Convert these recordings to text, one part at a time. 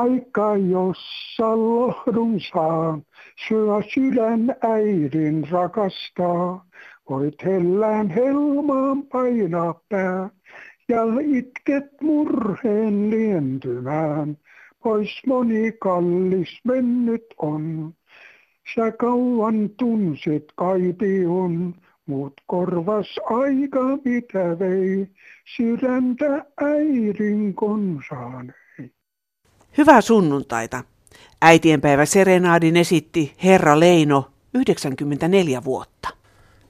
paikka, jossa lohdun saan, syö sydän äidin rakastaa. Voit hellään helmaan painaa pää, ja itket murheen lientymään. Pois moni kallis mennyt on, sä kauan tunsit kaipion. Mut korvas aika mitä vei, sydäntä äidin konsaan. Hyvää sunnuntaita. Äitienpäivä serenaadin esitti herra Leino 94 vuotta.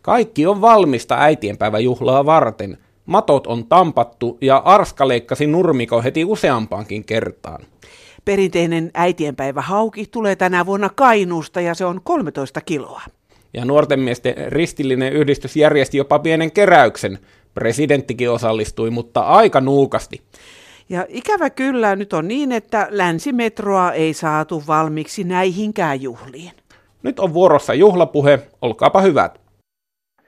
Kaikki on valmista äitienpäiväjuhlaa varten. Matot on tampattu ja Arska leikkasi nurmikon heti useampaankin kertaan. Perinteinen äitienpäivä hauki tulee tänä vuonna Kainuusta ja se on 13 kiloa. Ja nuorten miesten ristillinen yhdistys järjesti jopa pienen keräyksen. Presidenttikin osallistui, mutta aika nuukasti. Ja ikävä kyllä nyt on niin, että länsimetroa ei saatu valmiiksi näihinkään juhliin. Nyt on vuorossa juhlapuhe, olkaapa hyvät.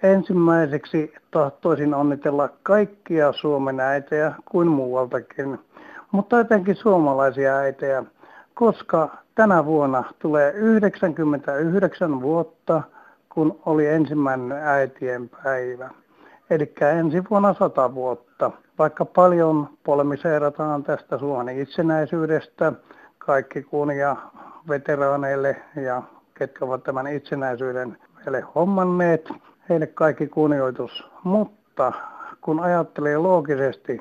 Ensimmäiseksi tahtoisin onnitella kaikkia Suomen äitejä kuin muualtakin, mutta etenkin suomalaisia äitejä, koska tänä vuonna tulee 99 vuotta, kun oli ensimmäinen äitienpäivä. Eli ensi vuonna 100 vuotta. Vaikka paljon polemiseerataan tästä Suomen itsenäisyydestä, kaikki kunnia veteraaneille ja ketkä ovat tämän itsenäisyyden meille hommanneet, heille kaikki kunnioitus. Mutta kun ajattelee loogisesti,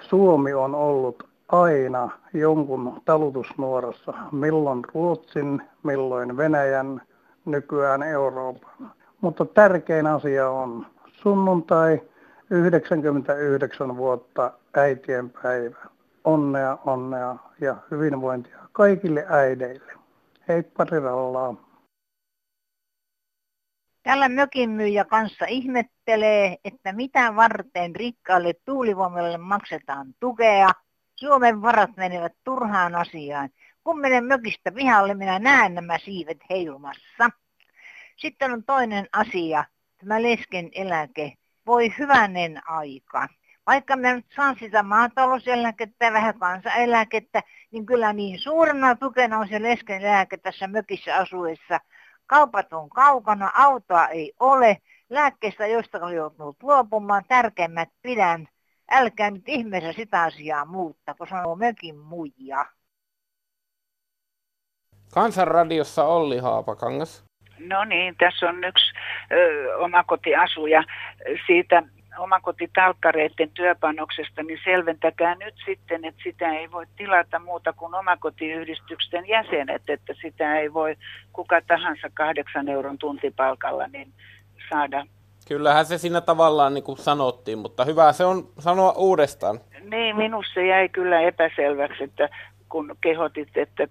Suomi on ollut aina jonkun talutusnuorassa, milloin Ruotsin, milloin Venäjän, nykyään Euroopan. Mutta tärkein asia on sunnuntai, 99 vuotta äitienpäivä. Onnea, onnea ja hyvinvointia kaikille äideille. Heippa rirallaa. Tällä mökin myyjä kanssa ihmettelee, että mitä varten rikkaalle tuulivoimalle maksetaan tukea. Suomen varat menevät turhaan asiaan. Kun menen mökistä pihalle, minä näen nämä siivet heilumassa. Sitten on toinen asia, tämä lesken eläke. Voi hyvänen aika. Vaikka minä nyt saan sitä maatalouseläkettä ja vähän kansaneläkettä, niin kyllä niin suurena tukena on se lesken eläke tässä mökissä asuessa. Kaupat on kaukana, autoa ei ole, lääkkeistä joista on joutunut luopumaan, tärkeimmät pidän. Älkää nyt ihmeessä sitä asiaa muuttaa, kun sanoo mökin muija. Kansanradiossa Olli Haapakangas. No niin, tässä on yksi omakotiasuja siitä omakotitalkkareiden työpanoksesta, niin selventäkää nyt sitten, että sitä ei voi tilata muuta kuin omakotiyhdistysten jäsenet, että sitä ei voi kuka tahansa 8 euron tuntipalkalla niin saada. Kyllähän se siinä tavallaan niin kuin sanottiin, mutta hyvä se on sanoa uudestaan. Niin, minusta se jäi kyllä epäselväksi, että kun kehotit, että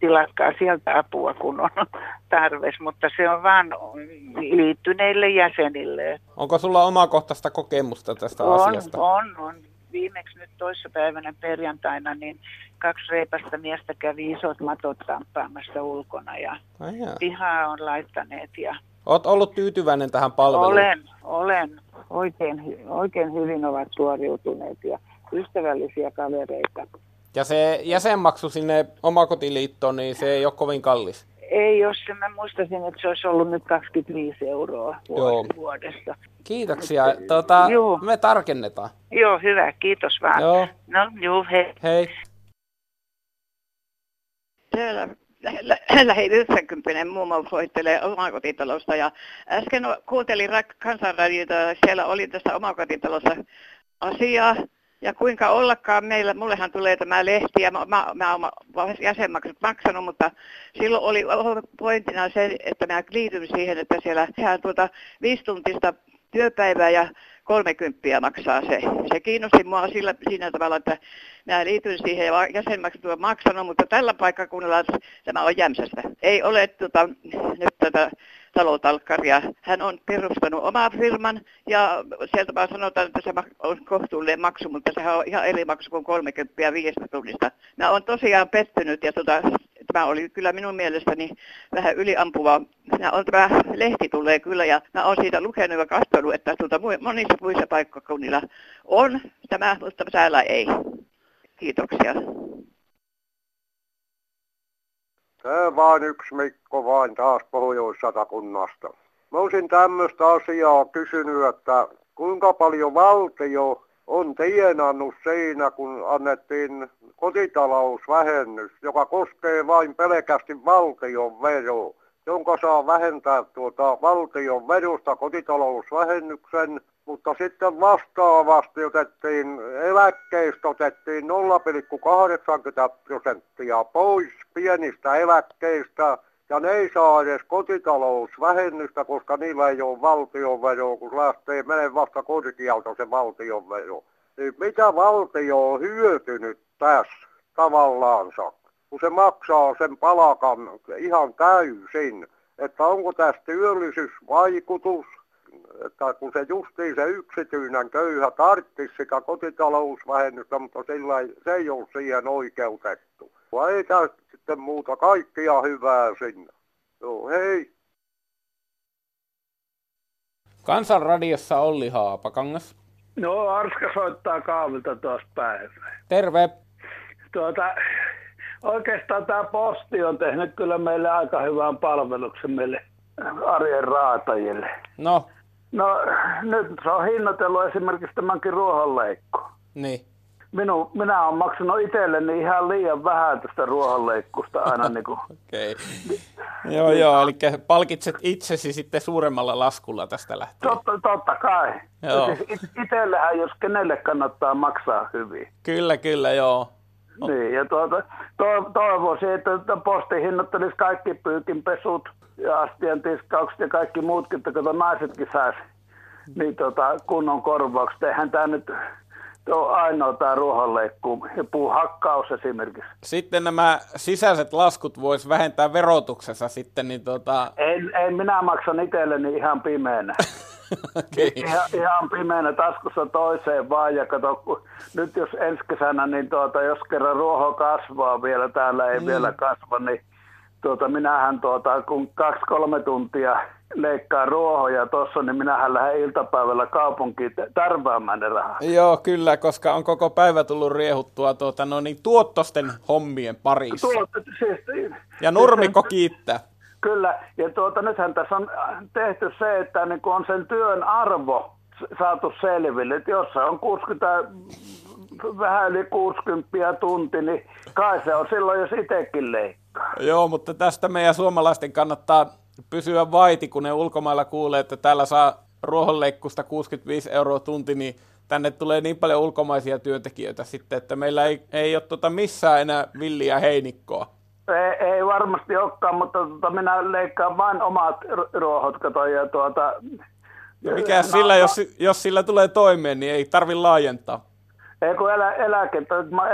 tilatkaa sieltä apua, kun on tarves, mutta se on vaan liittyneille jäsenille. Onko sulla omakohtaista kokemusta tästä asiasta? On. Viimeksi nyt toissapäivänä perjantaina niin 2 reipasta miestä kävi isot matot tamppaamassa ulkona ja pihaa on laittaneet. Ja olet ollut tyytyväinen tähän palveluun? Olen. Oikein hyvin ovat suoriutuneet ja ystävällisiä kavereita. Ja se jäsenmaksu sinne omakotiliittoon, niin se ei ole kovin kallis? Ei ole. Mä muistasin, että se olisi ollut nyt 25 euroa vuodessa. Kiitoksia. Me tarkennetaan. Joo, hyvä. Kiitos vaan. Joo. No, hei. Täällä lähellä 90 mummo soittelee omakotitalosta ja äsken kuuntelin Kansanradiota ja siellä oli tässä omakotitalossa asiaa ja kuinka ollakaan meillä, mullehan tulee tämä lehti ja mä oon jäsenmaksut maksanut, mutta silloin oli pointtina se, että mä liityn siihen, että siellä tehdään 5-tuntista työpäivää ja 30 maksaa se. Se kiinnosti mua siinä tavalla, että minä liityin siihen ja jäsenmaksut on maksanut, mutta tällä paikkakunnalla tämä on Jämsästä. Ei ole nyt tätä talotalkkaria. Hän on perustanut oman firman ja sieltä vaan sanotaan, että se on kohtuullinen maksu, mutta sehän on ihan eri maksu kuin 30 5 tunnista. Minä olen tosiaan pettynyt ja tämä oli kyllä minun mielestäni vähän yliampuvaa. Tämä lehti tulee kyllä ja minä olen siitä lukenut ja katsonut, että monissa muissa paikkakunnilla on tämä, mutta täällä ei. Kiitoksia. Tää vaan yksi Mikko vain taas Pohjois-Satakunnasta. Mä olisin tämmöistä asiaa kysynyt, että kuinka paljon valtio on tienannut siinä, kun annettiin kotitalousvähennys, joka koskee vain pelkästi valtion veroa, jonka saa vähentää valtion verosta kotitalousvähennyksen, mutta sitten vastaavasti eläkkeistä otettiin 0,80% pois pienistä eläkkeistä, ja ne ei saa edes kotitalousvähennystä, koska niillä ei ole valtionveroa, kun lähtee menee vasta korkealta se valtionvero. Niin mitä valtio on hyötynyt tässä tavallaansa, kun se maksaa sen palakan ihan täysin, että onko tässä työllisyysvaikutus, että kun se justiin se yksityinen köyhä tarvitsisi sitä kotitalousvähennystä, mutta se ei ole siihen oikeutettu. Vai ei tästä sitten muuta kaikkia hyvää sinne. Joo, hei! Kansanradiossa Olli Haapakangas. No, Arska soittaa kaavilta tuosta päivää. Terve! Oikeastaan tämä posti on tehnyt kyllä meille aika hyvän palveluksen meille arjen raatajille. No, nyt se on hinnoitellut esimerkiksi tämänkin ruohonleikkoon. Niin. Minä olen maksanut itselleni ihan liian vähän tästä ruohonleikkusta aina. Niin kuin. Okei. Joo, eli palkitset itsesi sitten suuremmalla laskulla tästä lähtien. Totta kai. Siis itsellähän jos kenelle kannattaa maksaa hyvin. Kyllä, joo. Niin, ja toivoisin, että posti hinnoittelisi kaikki pyykinpesut ja astian tiskaukset ja kaikki muutkin, että naisetkin saisi niin, kunnon korvaukset. Eihän tämä nyt... Joo, ainoa tämä ruohonleikkuu ja puuhakkaus esimerkiksi. Sitten nämä sisäiset laskut voisi vähentää verotuksessa sitten, niin Ei, minä maksan itselleni ihan pimeänä. Okay. Ihan pimeänä taskussa toiseen vaan, ja kato, nyt jos ensi kesänä, niin jos kerran ruoho kasvaa vielä, täällä ei vielä kasva, niin minähän kun 2-3 tuntia leikkaa ruohoja tuossa, niin minähän lähden iltapäivällä kaupunkiin tarvaamaan ne rahat. Joo, kyllä, koska on koko päivä tullut riehuttua tuottosten hommien parissa. Ja nurmikko kiittää. Kyllä, ja nythän tässä on tehty se, että niin kun on sen työn arvo saatu selville, että jos on 60... vähän yli 60 tunti, niin kai se on silloin, jos itsekin leikkaa. Joo, mutta tästä meidän suomalaisten kannattaa pysyä vaiti, kun ne ulkomailla kuulee, että täällä saa ruohonleikkusta 65 € tunti, niin tänne tulee niin paljon ulkomaisia työntekijöitä sitten, että meillä ei ole missään enää villiä heinikkoa. Ei varmasti olekaan, mutta minä leikkaan vain omat ruohot, ja mikä sillä, jos sillä tulee toimeen, niin ei tarvitse laajentaa. Ei kun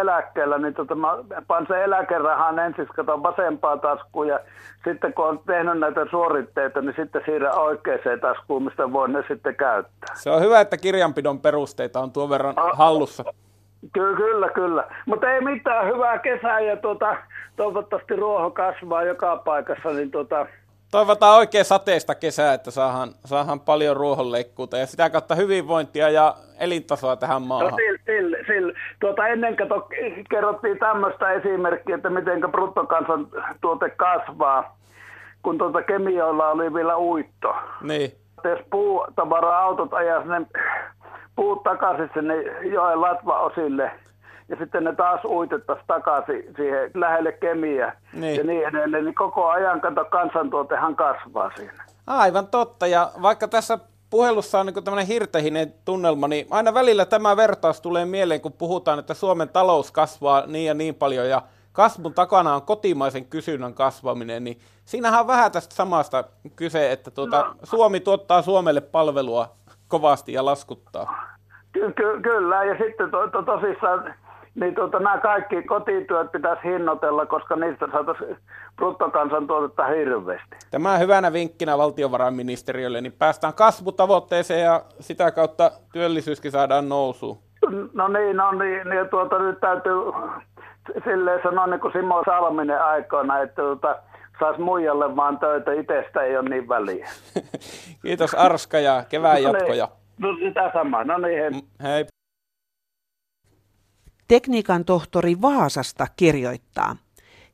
eläkkeellä, niin mä pan sen eläkerahan ensin, katon vasempaa taskuun, ja sitten kun on tehnyt näitä suoritteita, niin sitten siirrän oikeaan taskuun, mistä voi ne sitten käyttää. Se on hyvä, että kirjanpidon perusteita on tuon verran hallussa. Kyllä. Mutta ei mitään, hyvää kesää, ja toivottavasti ruoho kasvaa joka paikassa, niin Toivotaan oikein sateista kesää, että saadaan paljon ruohonleikkuuta ja sitä kautta hyvinvointia ja elintasoa tähän maahan. No, ennen kerrottiin tämmöistä esimerkkiä, että miten bruttokansantuote kasvaa, kun kemioilla oli vielä uitto. Niin. Jos puutavara-autot ajaisi ne puut takaisin sinne joen latvaosille, ja sitten ne taas uitettaisiin takaisin siihen lähelle kemiä niin. Ja niin edelleen, niin koko ajan kansantuotehan kasvaa siinä. Aivan totta, ja vaikka tässä puhelussa on niin tämmöinen hirtehinen tunnelma, niin aina välillä tämä vertaus tulee mieleen, kun puhutaan, että Suomen talous kasvaa niin ja niin paljon, ja kasvun takana on kotimaisen kysynnän kasvaminen, niin siinähän on vähän tästä samasta kyse, että Suomi tuottaa Suomelle palvelua kovasti ja laskuttaa. Kyllä, ja sitten tosissaan... Niin nämä kaikki kotityöt pitäisi hinnoitella, koska niistä saataisiin bruttokansantuotetta hirveästi. Tämä hyvänä vinkkinä valtiovarainministeriölle, niin päästään kasvutavoitteeseen ja sitä kautta työllisyyskin saadaan nousuun. No niin, ja nyt täytyy silleen sanoa niin kuin Simo Salminen aikoina, että saisi muijalle vaan töitä, itsestä ei ole niin väliä. Kiitos Arska ja kevään jatkoja. No sitä samaa, no niin hei. Tekniikan tohtori Vaasasta kirjoittaa.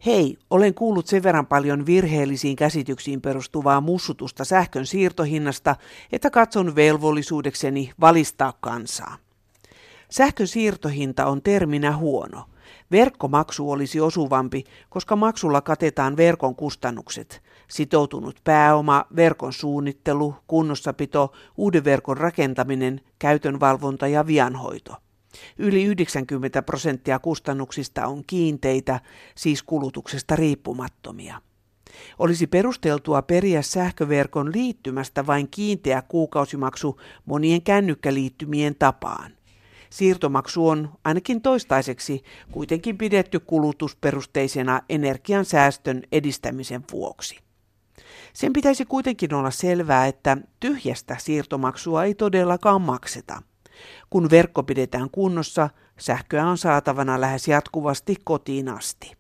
Hei, olen kuullut sen verran paljon virheellisiin käsityksiin perustuvaa mussutusta sähkön siirtohinnasta, että katson velvollisuudekseni valistaa kansaa. Sähkön siirtohinta on terminä huono. Verkkomaksu olisi osuvampi, koska maksulla katetaan verkon kustannukset. Sitoutunut pääoma, verkon suunnittelu, kunnossapito, uuden verkon rakentaminen, käytönvalvonta ja vianhoito. Yli 90% kustannuksista on kiinteitä, siis kulutuksesta riippumattomia. Olisi perusteltua periä sähköverkon liittymästä vain kiinteä kuukausimaksu monien kännykkäliittymien tapaan. Siirtomaksu on ainakin toistaiseksi kuitenkin pidetty kulutusperusteisena energiansäästön edistämisen vuoksi. Sen pitäisi kuitenkin olla selvää, että tyhjästä siirtomaksua ei todellakaan makseta. Kun verkko pidetään kunnossa, sähköä on saatavana lähes jatkuvasti kotiin asti.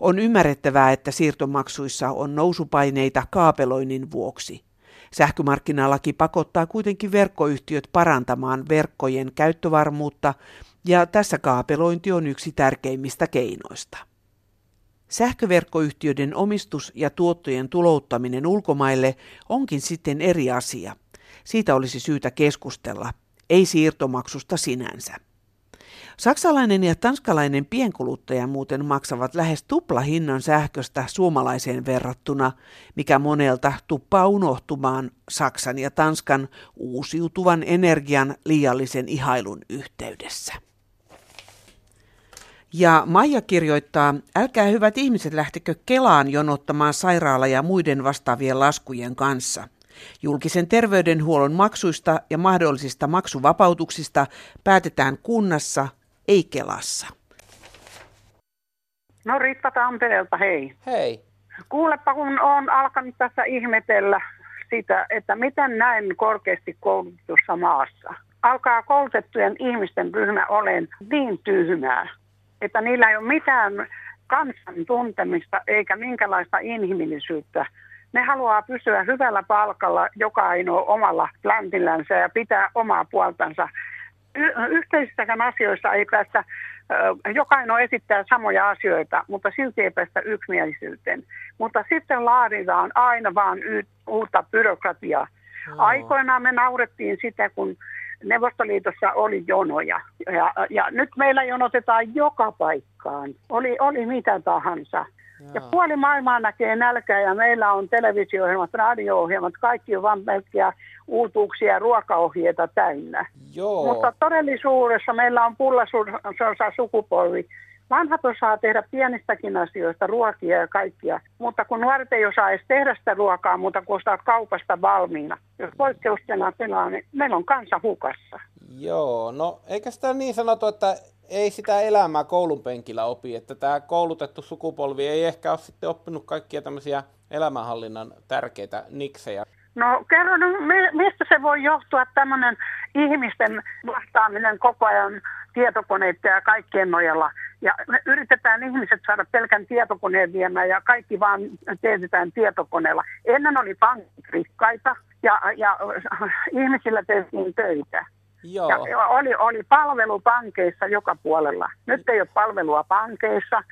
On ymmärrettävää, että siirtomaksuissa on nousupaineita kaapeloinnin vuoksi. Sähkömarkkinalaki pakottaa kuitenkin verkkoyhtiöt parantamaan verkkojen käyttövarmuutta, ja tässä kaapelointi on yksi tärkeimmistä keinoista. Sähköverkkoyhtiöiden omistus ja tuottojen tulouttaminen ulkomaille onkin sitten eri asia. Siitä olisi syytä keskustella, ei siirtomaksusta sinänsä. Saksalainen ja tanskalainen pienkuluttaja muuten maksavat lähes tuplahinnan sähköstä suomalaiseen verrattuna, mikä monelta tuppaa unohtumaan Saksan ja Tanskan uusiutuvan energian liiallisen ihailun yhteydessä. Ja Maija kirjoittaa, älkää hyvät ihmiset lähtekö Kelaan jonottamaan sairaala- ja muiden vastaavien laskujen kanssa. Julkisen terveydenhuollon maksuista ja mahdollisista maksuvapautuksista päätetään kunnassa, ei Kelassa. No Riitta Tampereelta, hei. Hei. Kuulepa, kun olen alkanut tässä ihmetellä sitä, että miten näin korkeasti koulutussa maassa alkaa koulutettujen ihmisten ryhmä olen niin tyhmää, että niillä ei ole mitään kansan tuntemista eikä minkälaista inhimillisyyttä. Ne haluaa pysyä hyvällä palkalla, joka ainoa omalla läntillänsä ja pitää omaa puoltansa. Yhteisissäkään asioissa ei päästä, jokainen esittää samoja asioita, mutta silti ei päästä yksimielisyyteen. Mutta sitten laaditaan aina vaan uutta byrokratiaa. Aikoinaan me naurettiin sitä, kun Neuvostoliitossa oli jonoja ja nyt meillä jonotetaan joka paikkaan, oli mitä tahansa. Ja puoli maailmaa näkee nälkää ja meillä on televisio-ohjelmat, radio-ohjelmat, kaikki on vain pelkkiä uutuuksia ja ruokaohjeita täynnä. Joo. Mutta todellisuudessa meillä on pullasorsa sukupolvi. Vanhat osaa tehdä pienistäkin asioista, ruokia ja kaikkia, mutta kun nuoret ei osaa edes tehdä sitä ruokaa, mutta kun ostaa kaupasta valmiina. Jos poikkeuksena pelaa, niin meillä on kansa hukassa. Joo, no eikä sitä niin sanottu, että ei sitä elämää koulun penkillä opi, että tämä koulutettu sukupolvi ei ehkä ole sitten oppinut kaikkia tämmöisiä elämänhallinnan tärkeitä niksejä. No kerro, mistä se voi johtua tämmöinen ihmisten vastaaminen koko ajan tietokoneita ja kaikkien nojalla. Ja yritetään ihmiset saada pelkän tietokoneen viemään ja kaikki vaan teetetään tietokoneella. Ennen oli pankit rikkaita ja ihmisillä tehtiin töitä. Joo. Ja oli palvelu pankeissa joka puolella. Nyt ei ole palvelua pankeissa,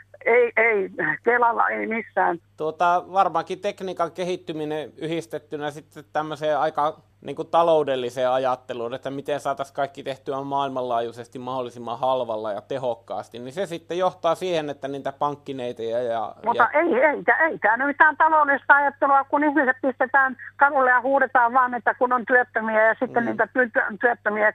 ei Kelalla, ei missään. Varmaankin tekniikan kehittyminen yhdistettynä sitten tämmöiseen aika niin kuin taloudelliseen ajatteluun, että miten saataisiin kaikki tehtyä maailmanlaajuisesti mahdollisimman halvalla ja tehokkaasti, niin se sitten johtaa siihen, että niitä pankkineita ja... Mutta ei tämä mitään taloudellista ajattelua, kun ihmiset pistetään kadulle ja huudetaan vaan, että kun on työttömiä ja sitten niitä työttömiä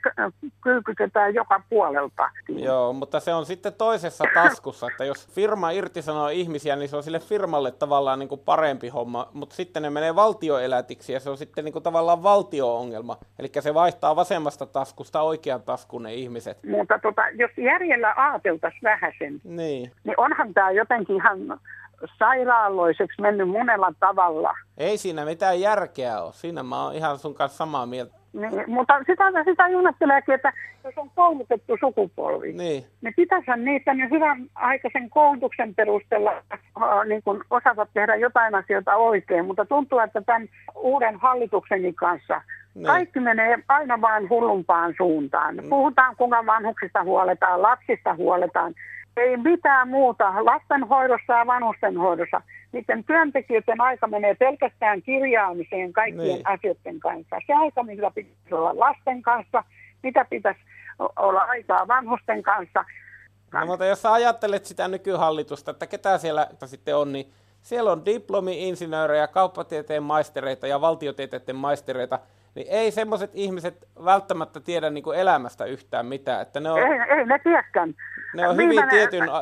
kyykytetään joka puolelta. Joo, mutta se on sitten toisessa taskussa, että jos firma irtisanoo ihmisiä, niin se on sille firmalle tavallaan niin kuin parempi homma, mutta sitten ne menee valtioelätiksi ja se on sitten niin kuin tavallaan valtio-ongelma. Eli se vaihtaa vasemmasta taskusta oikean taskuun ne ihmiset. Mutta jos järjellä ajateltaisiin vähäsen, niin onhan tämä jotenkin ihan sairaaloiseksi mennyt monella tavalla. Ei siinä mitään järkeä ole. Siinä mä oon ihan sun kanssa samaa mieltä. Niin, mutta sitä junatteleekin, että jos on koulutettu sukupolvi, niin pitäisihän niitä niin hyvän aikaisen koulutuksen perusteella niin kun osata tehdä jotain asioita oikein, mutta tuntuu, että tämän uuden hallitukseni kanssa kaikki menee aina vain hullumpaan suuntaan. Puhutaan, kuinka vanhuksista huoletaan, lapsista huoletaan. Ei mitään muuta lastenhoidossa ja vanhustenhoidossa. Niiden työntekijöiden aika menee pelkästään kirjaamiseen kaikkien asioiden kanssa. Se aika, mitä pitäisi olla lasten kanssa, mitä pitäisi olla aikaa vanhusten kanssa. No, mutta jos sä ajattelet sitä nykyhallitusta, että ketä siellä sitten on, niin siellä on diplomi-insinöörejä, kauppatieteen maistereita ja valtiotieteiden maistereita. Niin ei semmoiset ihmiset välttämättä tiedä niin kuin elämästä yhtään mitään. Että ne on, ei ne tiedäkään. Ne on hyvin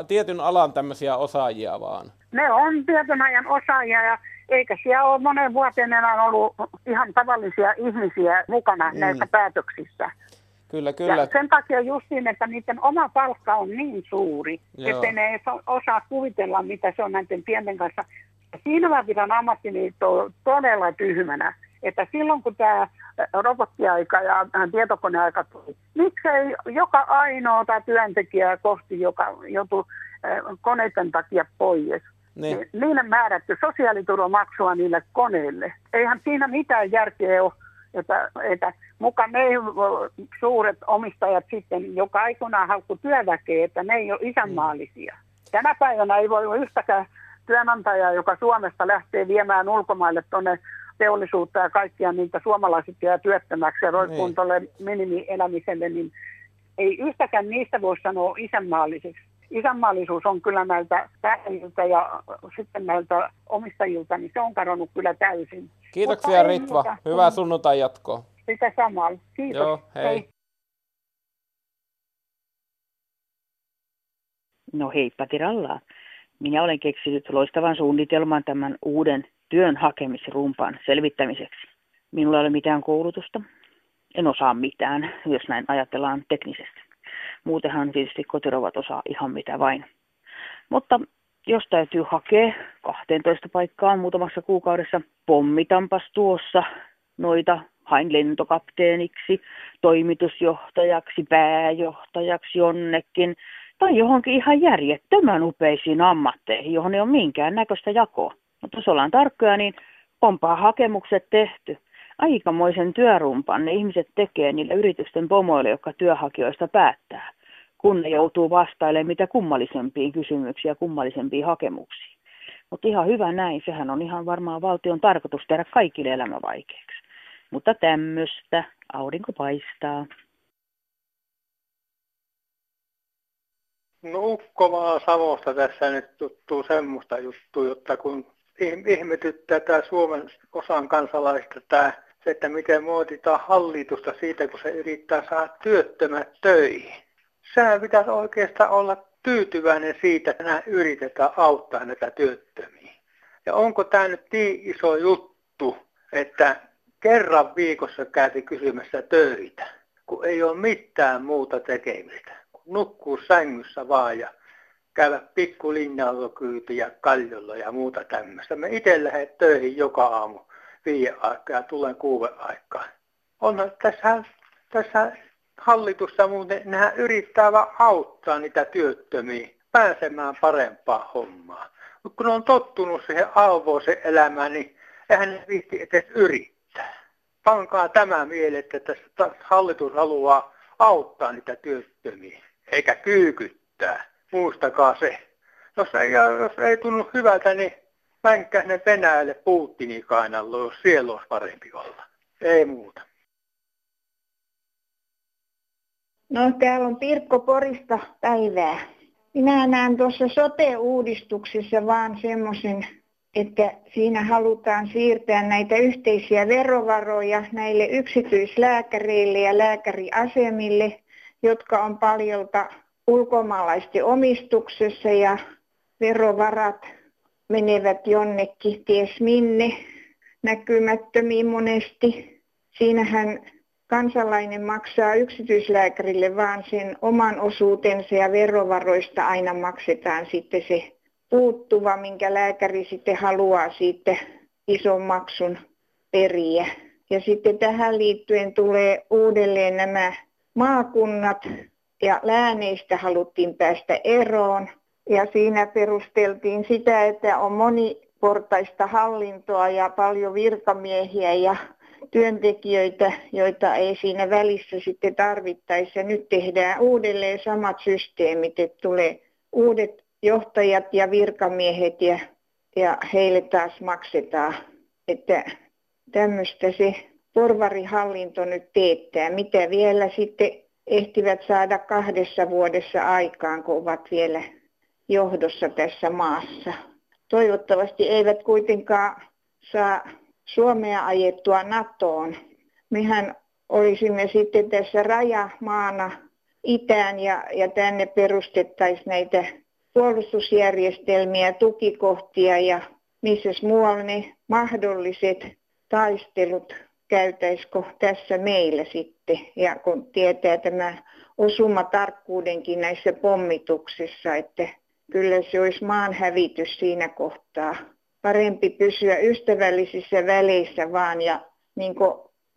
tietyn alan tämmöisiä osaajia vaan. Ne on tietyn ajan osaajia ja eikä siellä ole monen vuoteen enää ollut ihan tavallisia ihmisiä mukana näissä päätöksissä. Kyllä. Ja sen takia justiin, että niiden oma palkka on niin suuri, että ne ei osaa kuvitella, mitä se on näiden pienten kanssa. Siinä mä pidän ammattiliittoa on todella tyhmänä. Että silloin kun tämä robottiaika ja tietokoneaika tuli, miksei joka ainoata työntekijää kohti, joka joutui koneiden takia pois. Niin. Niille määrätty sosiaaliturvamaksua niille koneille. Eihän siinä mitään järkeä ole, että mukaan ne suuret omistajat sitten, joka aikanaan haukkui työväkeä, että ne ei ole isänmaallisia. Tänä päivänä ei voi olla yhtäkään työnantajaa, joka Suomesta lähtee viemään ulkomaille tuonne teollisuutta ja kaikkia niitä suomalaiset jää työttömäksi ja roikkuun tuolle minimielämiselle, niin ei yhtäkään niistä voi sanoa isänmaalliseksi. Isänmaallisuus on kyllä näiltä päättäjiltä ja sitten näiltä omistajilta, niin se on kadonnut kyllä täysin. Kiitoksia Ritva. Hyvää sunnuntain jatkoa. Sitä samalla. Kiitos. Joo, hei. No heippa tirallaa. Minä olen keksinyt loistavan suunnitelman tämän uuden työn hakemisrumpaan selvittämiseksi. Minulla ei ole mitään koulutusta. En osaa mitään, jos näin ajatellaan teknisesti. Muutenhan tietysti kotirovat osaa ihan mitä vain. Mutta jos täytyy hakea 12 paikkaan muutamassa kuukaudessa, pommitampas tuossa noita, hain lentokapteeniksi, toimitusjohtajaksi, pääjohtajaksi jonnekin, tai johonkin ihan järjettömän upeisiin ammatteihin, johon ei ole minkään näköistä jakoa. Mutta jos ollaan tarkkoja, niin onpa hakemukset tehty. Aikamoisen työrumpan ne ihmiset tekee niille yritysten pomoille, jotka työhakijoista päättää, kun ne joutuu vastailemaan mitä kummallisempiin kysymyksiin ja kummallisempiin hakemuksiin. Mutta ihan hyvä näin, sehän on ihan varmaan valtion tarkoitus tehdä kaikille elämä vaikeaksi. Mutta tämmöistä, aurinko paistaa. No ukko vaan Savosta tässä nyt tuttuu semmoista juttua, jotta kun ihmetyttää tämä Suomen osan kansalaista se, että miten muotitaan hallitusta siitä, kun se yrittää saada työttömät töihin. Sehän pitäisi oikeastaan olla tyytyväinen siitä, että nämä yritetään auttaa näitä työttömiä. Ja onko tämä nyt niin iso juttu, että kerran viikossa käytiin kysymässä töitä, kun ei ole mitään muuta tekemistä. Nukkuu sängyssä vaan ja käydä pikkulinja-autokyytiä kaljolla ja muuta tämmöistä. Me itse lähden töihin joka aamu 5 aikaa ja tulen 6 aikaan. Onhan tässä hallitussa muuten, nehän yrittää vaan auttaa niitä työttömiä pääsemään parempaan hommaan. Mutta kun ne on tottunut siihen alvoiseen elämään, niin eihän ne viihti edes yrittää. Pankaa tämä mieleen, että tässä hallitus haluaa auttaa niitä työttömiä, eikä kyykyttää. Muistakaa se. Jos ei tunnu hyvältä, niin mänkää ne Venäjälle Putinin kainalla, jos siellä olisi parempi olla. Ei muuta. No täällä on Pirkko Porista, päivää. Minä näen tuossa sote-uudistuksessa vaan semmoisen, että siinä halutaan siirtää näitä yhteisiä verovaroja näille yksityislääkäreille ja lääkäriasemille, jotka on paljolta ulkomaalaisten omistuksessa ja verovarat menevät jonnekin, ties minne, näkymättömiin monesti. Siinähän kansalainen maksaa yksityislääkärille vaan sen oman osuutensa ja verovaroista aina maksetaan sitten se puuttuva, minkä lääkäri sitten haluaa siitä ison maksun periä. Ja sitten tähän liittyen tulee uudelleen nämä maakunnat ja lääneistä haluttiin päästä eroon. Ja siinä perusteltiin sitä, että on moniportaista hallintoa ja paljon virkamiehiä ja työntekijöitä, joita ei siinä välissä sitten tarvittaisi. Ja nyt tehdään uudelleen samat systeemit, että tulee uudet johtajat ja virkamiehet ja heille taas maksetaan. Että tämmöistä se porvarihallinto nyt teettää. Mitä vielä sitten ehtivät saada 2 vuodessa aikaan, kun ovat vielä johdossa tässä maassa. Toivottavasti eivät kuitenkaan saa Suomea ajettua NATOon. Mehän olisimme sitten tässä rajamaana itään ja tänne perustettaisiin näitä puolustusjärjestelmiä, tukikohtia ja missä muualla ne mahdolliset taistelut käytäisikö tässä meillä sitten. Ja kun tietää tämä osumatarkkuudenkin näissä pommituksissa, että kyllä se olisi maanhävitys siinä kohtaa. Parempi pysyä ystävällisissä väleissä vaan ja niin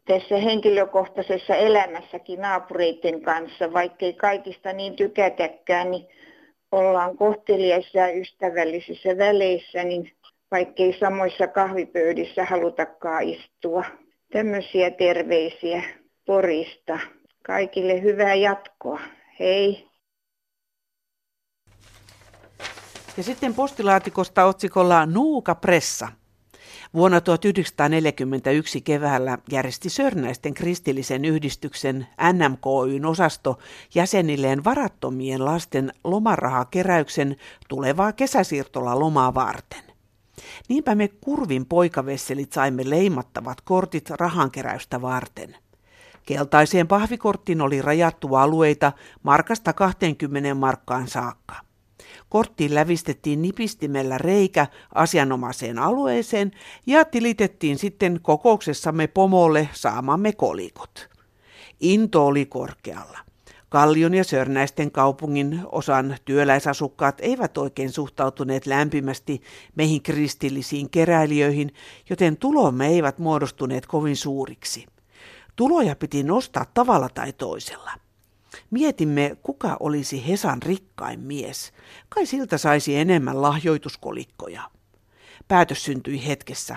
tässä henkilökohtaisessa elämässäkin naapureiden kanssa, vaikkei kaikista niin tykätäkään, niin ollaan kohteliaissa ja ystävällisissä väleissä, niin vaikkei samoissa kahvipöydissä halutakaan istua. Tämmöisiä terveisiä Porista. Kaikille hyvää jatkoa. Hei! Ja sitten postilaatikosta otsikolla Nuuka pressa. Vuonna 1941 keväällä järjesti Sörnäisten kristillisen yhdistyksen NMKY:n osasto jäsenilleen varattomien lasten lomarahakeräyksen tulevaa kesäsiirtolalomaa varten. Niinpä me Kurvin poikavesselit saimme leimattavat kortit rahankeräystä varten. Keltaiseen pahvikorttiin oli rajattu alueita markasta 20 markkaan saakka. Korttiin lävistettiin nipistimellä reikä asianomaiseen alueeseen ja tilitettiin sitten kokouksessamme pomolle saamamme kolikot. Into oli korkealla. Kallion ja Sörnäisten kaupungin osan työläisasukkaat eivät oikein suhtautuneet lämpimästi meihin kristillisiin keräilijöihin, joten tulomme eivät muodostuneet kovin suuriksi. Tuloja piti nostaa tavalla tai toisella. Mietimme, kuka olisi Hesan rikkain mies. Kai siltä saisi enemmän lahjoituskolikkoja. Päätös syntyi hetkessä.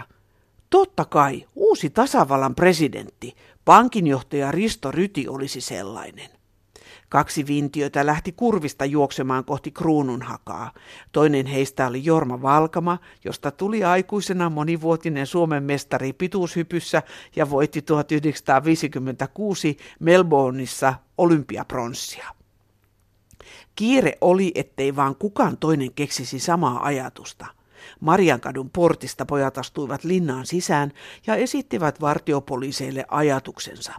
Totta kai, uusi tasavallan presidentti, pankinjohtaja Risto Ryti olisi sellainen. 2 vintiötä lähti Kurvista juoksemaan kohti Kruununhakaa. Toinen heistä oli Jorma Valkama, josta tuli aikuisena monivuotinen Suomen mestari pituushypyssä ja voitti 1956 Melbourneissa olympiapronssia. Kiire oli, ettei vaan kukaan toinen keksisi samaa ajatusta. Mariankadun portista pojat astuivat linnaan sisään ja esittivät vartiopoliiseille ajatuksensa.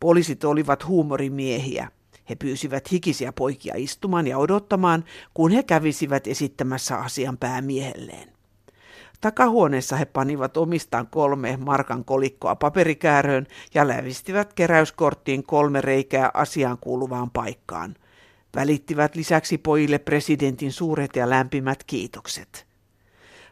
Poliisit olivat huumorimiehiä. He pyysivät hikisiä poikia istumaan ja odottamaan, kun he kävisivät esittämässä asian päämiehelleen. Takahuoneessa he panivat omistaan 3 markan kolikkoa paperikääröön ja lävistivät keräyskorttiin 3 reikää asiaan kuuluvaan paikkaan. Välittivät lisäksi pojille presidentin suuret ja lämpimät kiitokset.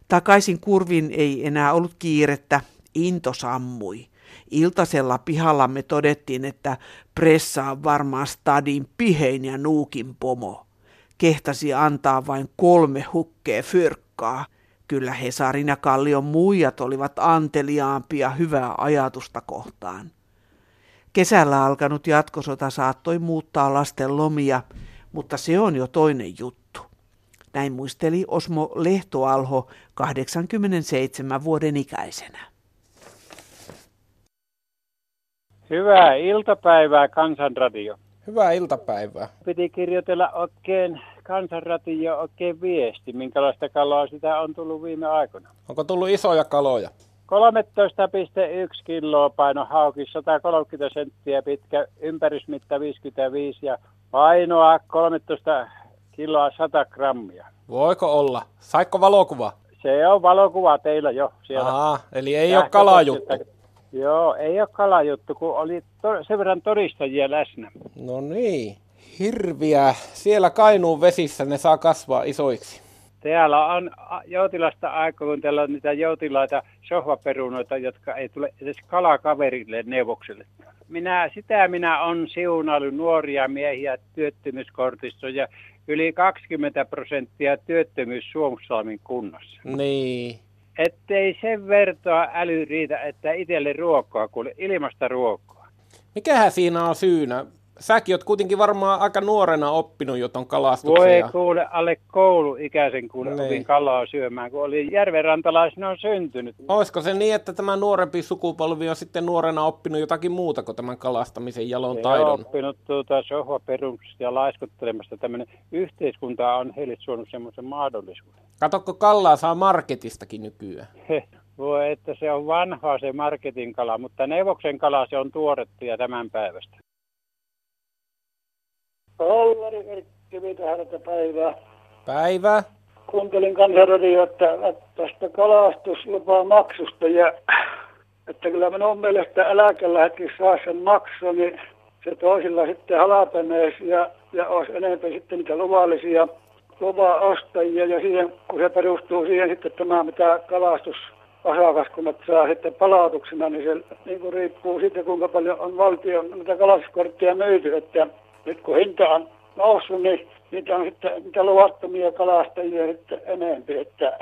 Takaisin Kurviin ei enää ollut kiirettä, into sammui. Iltasella pihallamme todettiin, että pressa on varmaan stadin pihein ja nuukin pomo. Kehtasi antaa vain 3 hukkea fyrkkaa. Kyllä Hesarin ja Kallion muijat olivat anteliaampia hyvää ajatusta kohtaan. Kesällä alkanut jatkosota saattoi muuttaa lasten lomia, mutta se on jo toinen juttu. Näin muisteli Osmo Lehtoalho 87 vuoden ikäisenä. Hyvää iltapäivää, Kansanradio. Hyvää iltapäivää. Piti kirjoitella oikein Kansanradio oikein viesti, minkälaista kalaa sitä on tullut viime aikoina. Onko tullut isoja kaloja? 13,1 kiloa paino hauki, 130 senttiä pitkä, ympärismitta 55 ja painoa 13 kiloa 100 grammia. Voiko olla? Saiko valokuva? Se on valokuva teillä jo siellä. Aha, eli ei ole kalajuttu. Joo, ei ole kalajuttu, kun oli sen verran todistajia läsnä. No niin, hirviä. Siellä Kainuun vesissä ne saa kasvaa isoiksi. Täällä on joutilasta aikaa, kun täällä on niitä joutilaita sohvaperunoita, jotka ei tule edes kalakaverille neuvokselle. Minä on siunaillut nuoria miehiä työttömyyskortissa ja yli 20% työttömyys Suomussalmin kunnassa. Niin. Ettei sen vertoa äly riitä, että itselle ruokaa, kuule ilmasta ruokaa. Mikähän siinä on syynä? säkin oot kuitenkin varmaan aika nuorena oppinut jo ton kalastuksen. Voi kuule, alle kouluikäisen kun opin kalaa syömään, kun oli järvenrantalaisena on syntynyt. Olisiko se niin, että tämä nuorempi sukupolvi on sitten nuorena oppinut jotakin muuta kuin tämän kalastamisen jalon taidon? On oppinut sohvaperuksesta ja laiskuttelemasta. Tämmöinen yhteiskunta on heille suonut semmoisen mahdollisuuden. Katokko, kallaa saa marketistakin nykyään? Voi, että se on vanhaa se marketin kala, mutta neuvoksen kala se on tuoretta ja tämän päivästä. Ollari Erkki, viitaharta päivää. Päivää. Kuuntelin Kansanradiota tästä kalastuslupaa maksusta ja että kyllä minun mielestä eläkelähetkin saa sen maksaa, niin se toisilla sitten halapeneisi ja olisi enemmän sitten niitä luvallisia luvaostajia ja siihen, kun se perustuu siihen sitten tämä mitä kalastusosakaskunnat saa sitten palautuksena, niin se niin kuin riippuu siitä kuinka paljon on valtion näitä kalastuskortteja myyty, että nyt kun hinta on noussut, niin niitä on sitten niitä luvattomia kalastajia sitten enempi. Että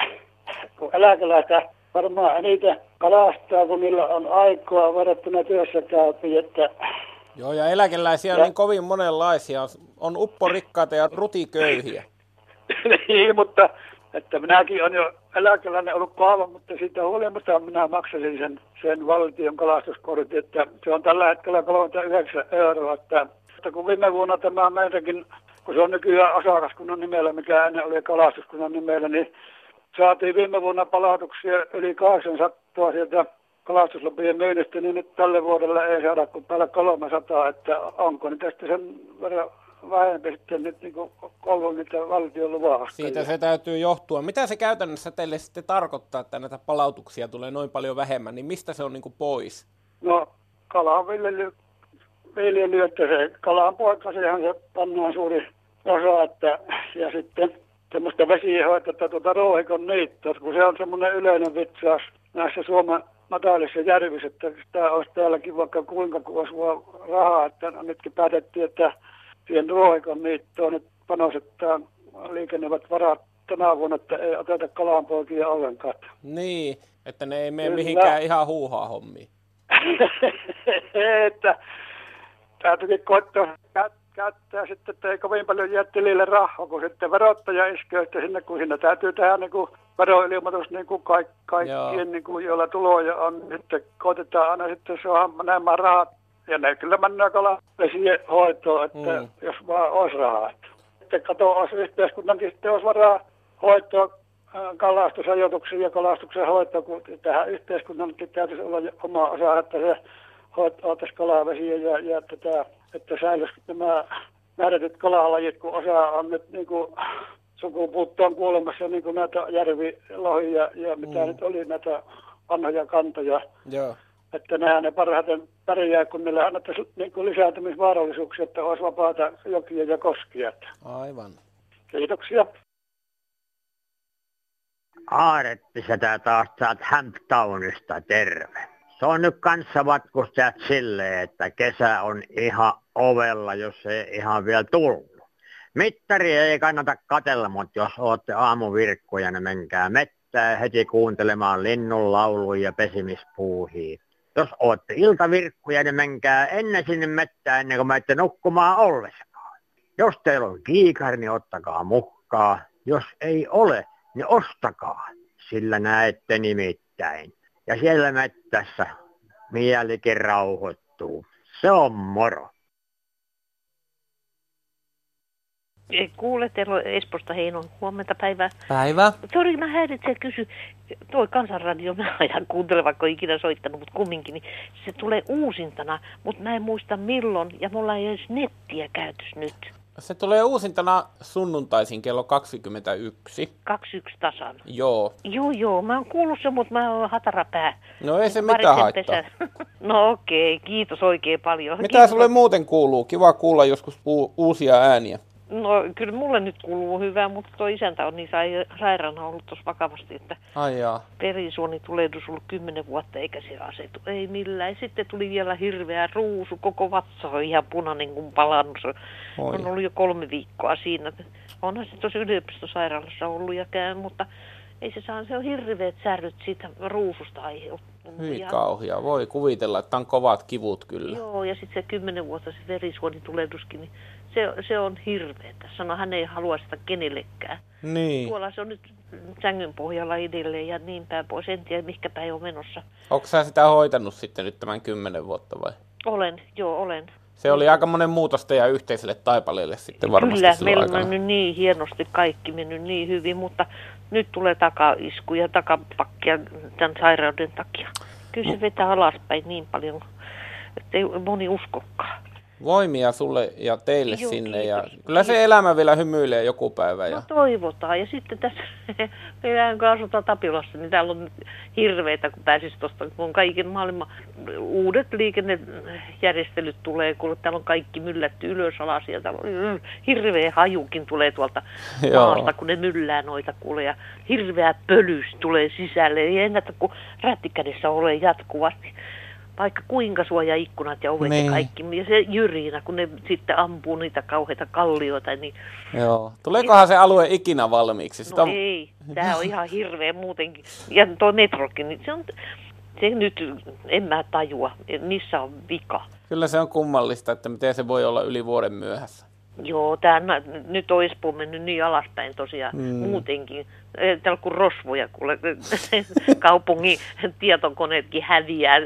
kun eläkeläistä varmaan niitä kalastaa, kun niillä on aikaa verrattuna työssä käypiin. Että... Joo, ja eläkeläisiä on niin kovin monenlaisia. On upporikkaita ja rutiköyhiä. Niin, mutta että minäkin olen jo eläkeläinen ollut kauan, mutta siitä huolimatta minä maksasin sen valtion kalastuskortin. Että se on tällä hetkellä 39 €. Että kun viime vuonna tämä meidänkin, kun se on nykyään osakaskunnan nimellä, mikä ennen oli kalastuskunnan nimellä, niin saatiin viime vuonna palautuksia yli 800 sieltä kalastuslupien myynnistä, niin nyt tälle vuodelle ei saada kuin päälle 300, että onko niitä sitten sen verran vähempi sitten nyt niin kuin ollut niitä valtion luvaa. Siitä se täytyy johtua. Mitä se käytännössä teille sitten tarkoittaa, että näitä palautuksia tulee noin paljon vähemmän, niin mistä se on niin kuin pois? No, kalan viljely, että se kalanpoikasihan se pannaan suuri osa, että, ja sitten semmoista vesienhoitetta rouhikon niittoa, kun se on semmoinen yleinen vitsaus näissä Suomen matalissa järvissä, että sitä olisi täälläkin vaikka kuinka kuosua rahaa, että nytkin päätettiin, että siihen rouhikon niittoon nyt panostetaan liikennevät varat tänä vuonna, että ei oteta kalanpoikia ollenkaan. Niin, että ne ei mene mihinkään ihan huuhaa hommiin. Että... Täytyykin koittaa käyttää sitten, että ei kovin paljon jää tilille rahaa, kun sitten verottaja iskee sinne, kun sinne täytyy tehdä niin kuin veroilmoitus niin kuin kaikkien, niin kuin, joilla tuloja on. Sitten koitetaan aina sitten saada nämä rahat, ja ne kyllä mennään kalavesien hoitoon, että jos vaan olisi rahaa. Sitten katoa, olisi yhteiskunnankin sitten olisi varaa hoitoa kalastusajoituksiin ja kalastuksen hoitoon, kun tähän yhteiskunnankin täytyisi olla oma osa, että se hoitaisiin kalavesiä ja tätä, että säilyisi nämä määrätyt kalalajit, kun osa on nyt niin kuin sukupuuttoon kuolemassa niin kuin näitä järvilohia ja mitä nyt oli näitä vanhoja kantoja. Joo. Että nehän ne parhaiten pärjää, kun niillä annettaisiin niin kuin lisääntymisvaarallisuuksia, että olisi vapaata jokia ja koskia. Aivan. Kiitoksia. Aareppisä tää taas saat Hamptownista, terve. Se on nyt kanssamatkustajat silleen, että kesä on ihan ovella, jos ei ihan vielä tullut. Mittari ei kannata katsella, mutta jos olette aamuvirkkoja, niin menkää mettään heti kuuntelemaan linnun lauluja ja pesimispuuhia. Jos olette iltavirkkoja, niin menkää ennen sinne mettään ennen kuin menette nukkumaan ollenkaan. Jos teillä on kiikari, niin ottakaa mukaan. Jos ei ole, niin ostakaa, sillä näette nimittäin. Ja siellä mettässä mielikin rauhoittuu. Se on moro. Kuule, teillä on Espoosta Heinon huomenta päivää. Päivä. Sori, mä häiritsen kysy. Toi Kansanradio, mä ajan kuuntele, vaikka ikinä soittanut, mutta kumminkin. Niin se tulee uusintana, mutta mä en muista milloin. Ja mulla ei edes nettiä käytössä nyt. Se tulee uusintana sunnuntaisin kello 21. 21 tasan. Joo. Joo, mä oon kuullut sen, mutta mä oon hatarapää. No ei se mitään haittaa. No okei, kiitos oikein paljon. Mitä kiitos. Sulle muuten kuuluu? Kiva kuulla joskus uusia ääniä. No kyllä mulle nyt kuuluu hyvää, mutta tuo isäntä on niin sairaana ollut tuossa vakavasti, että perisuoni tulehdus ollut 10 vuotta eikä se asetu. Ei millään. Sitten tuli vielä hirveä ruusu, koko vatsa on ihan punainen kuin palannut. On ollut jo 3 viikkoa siinä. Onhan se tuossa yliopistosairaalassa ollut ja käyn, mutta ei se saa, se on hirveät särryt siitä ruususta aiheuttunut. Hyi kauhia, voi kuvitella, että on kovat kivut kyllä. Joo, ja sitten se 10 vuotta se verisuonitulehduskin, niin se on hirveetä. Sano, hän ei halua sitä kenellekään. Niin. Tuolla se on nyt sängyn pohjalla edelleen ja niin päin pois, en tiedä mihinkä päin on menossa. Onko sä sitä hoitanut sitten nyt tämän 10 vuotta vai? Olen, joo olen. Se oli aika monen muutos teidän yhteiselle taipaleelle sitten varmasti silloin aikana. Kyllä, meillä on mennyt niin hienosti kaikki, mennyt niin hyvin, mutta nyt tulee takaisku ja takapakkia tämän sairauden takia. Kyllä se vetää alaspäin niin paljon, että ei moni uskokaan. Voimia sulle ja teille joo, sinne. Kiitos. Ja kyllä se elämä vielä hymyilee joku päivä. Ja... No toivotaan. Ja sitten tässä, kun asutaan Tapilassa, niin täällä on hirveitä, kun pääsisi tuosta, kun on kaiken maailman uudet liikennejärjestelyt tulee, kun täällä on kaikki myllätty ylös alas. Ja täällä on hirveä hajukin tulee tuolta maasta, kun ne myllää noita kuulee. Ja hirveä pölyys tulee sisälle. Ei ennätä, kun rättikädessä ole jatkuvasti. Vaikka kuinka suojaa ikkunat ja ovet ja kaikki. Ja se jyrinä, kun ne sitten ampuu niitä kauheita kallioita. Niin... Joo. Tuleekohan se alue ikinä valmiiksi? Sitä... No ei. Tämä on ihan hirveä muutenkin. Ja tuo metrokin, niin se nyt en mä tajua, missä on vika. Kyllä se on kummallista, että miten se voi olla yli vuoden myöhässä. Joo, tämä nyt on Espoo mennyt niin alaspäin tosiaan muutenkin. Täällä kun rosvoja kuule, kaupungin tietokoneetkin häviää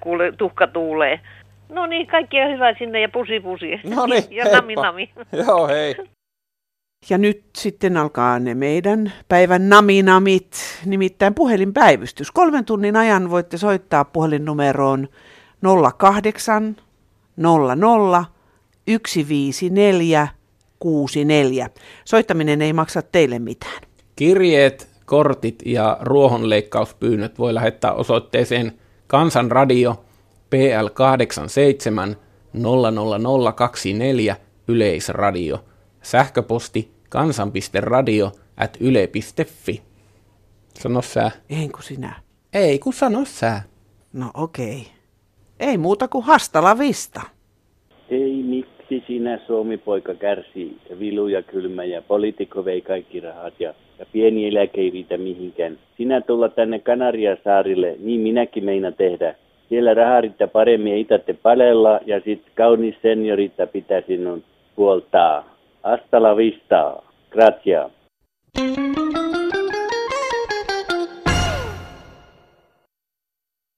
kuule, tuhka tuulee. No niin, kaikkea hyvää sinne ja pusi. Noniin, ja nami. Joo, hei. Ja nyt sitten alkaa ne meidän päivän naminamit, nimittäin puhelinpäivystys. 3 tunnin ajan voitte soittaa puhelinnumeroon 0800 154 64. Soittaminen ei maksa teille mitään. Kirjeet, kortit ja ruohonleikkauspyynnöt voi lähettää osoitteeseen Kansanradio PL 87 00024 Yleisradio. Sähköposti kansan.radio@yle.fi. Sano sä. Ei kun sinä. Ei kun sano sä. No okei. Ei muuta kuin hasta la vista. Ei miksi sinä Suomi-poika kärsii, vilu ja kylmä ja poliitikko vei kaikki rahat ja pieni eläke ei riitä mihinkään. Sinä tulla tänne Kanariasaarille, niin minäkin meina tehdä. Siellä rahaa riittää paremmin ja itätte palella ja sit kaunis senioritta pitää sinun puoltaa. Hasta la vista. Gracias.